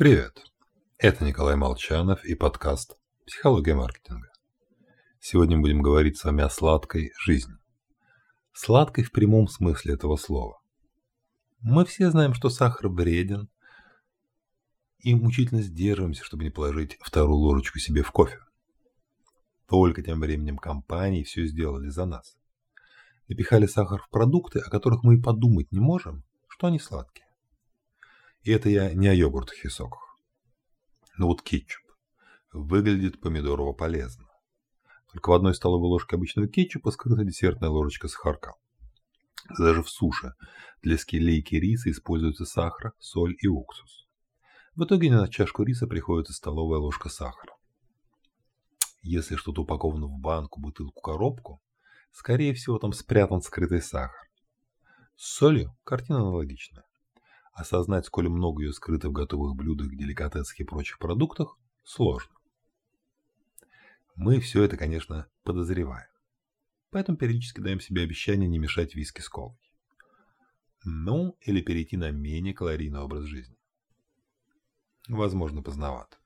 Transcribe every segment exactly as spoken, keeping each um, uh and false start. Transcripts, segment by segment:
Привет! Это Николай Молчанов и подкаст «Психология маркетинга». Сегодня будем говорить с вами о сладкой жизни. Сладкой в прямом смысле этого слова. Мы все знаем, что сахар вреден, и мучительно сдерживаемся, чтобы не положить вторую ложечку себе в кофе. Только тем временем компании все сделали за нас. Напихали сахар в продукты, о которых мы и подумать не можем, что они сладкие. И это я не о йогуртах и соках. Но вот кетчуп выглядит помидорово полезно. Только в одной столовой ложке обычного кетчупа скрыта десертная ложечка сахарка. Даже в суше для скелейки риса используется сахар, соль и уксус. В итоге на чашку риса приходится столовая ложка сахара. Если что-то упаковано в банку, бутылку, коробку, скорее всего там спрятан скрытый сахар. С солью картина аналогичная. Осознать, сколь много ее скрыто в готовых блюдах, деликатесах и прочих продуктах, сложно. Мы все это, конечно, подозреваем. Поэтому периодически даем себе обещание не мешать виски с колой. Ну, или перейти на менее калорийный образ жизни. Возможно, поздновато.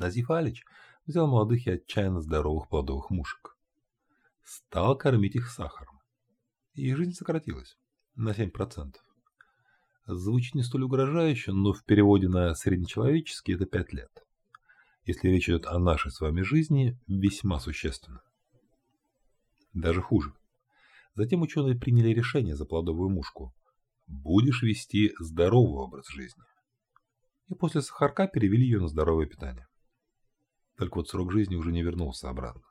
Назифалич взял молодых и отчаянно здоровых плодовых мушек. Стал кормить их сахаром. И жизнь сократилась на семь процентов. Звучит не столь угрожающе, но в переводе на среднечеловеческий это пять лет. Если речь идет о нашей с вами жизни, весьма существенно. Даже хуже. Затем ученые приняли решение за плодовую мушку. Будешь вести здоровый образ жизни. И после сахарка перевели ее на здоровое питание. Только вот срок жизни уже не вернулся обратно.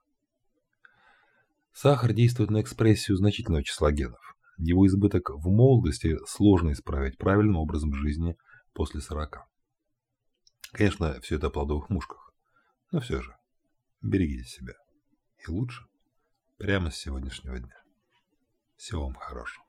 Сахар действует на экспрессию значительного числа генов. Его избыток в молодости сложно исправить правильным образом жизни после сорока. Конечно, все это о плодовых мушках. Но все же, берегите себя. И лучше прямо с сегодняшнего дня. Всего вам хорошего.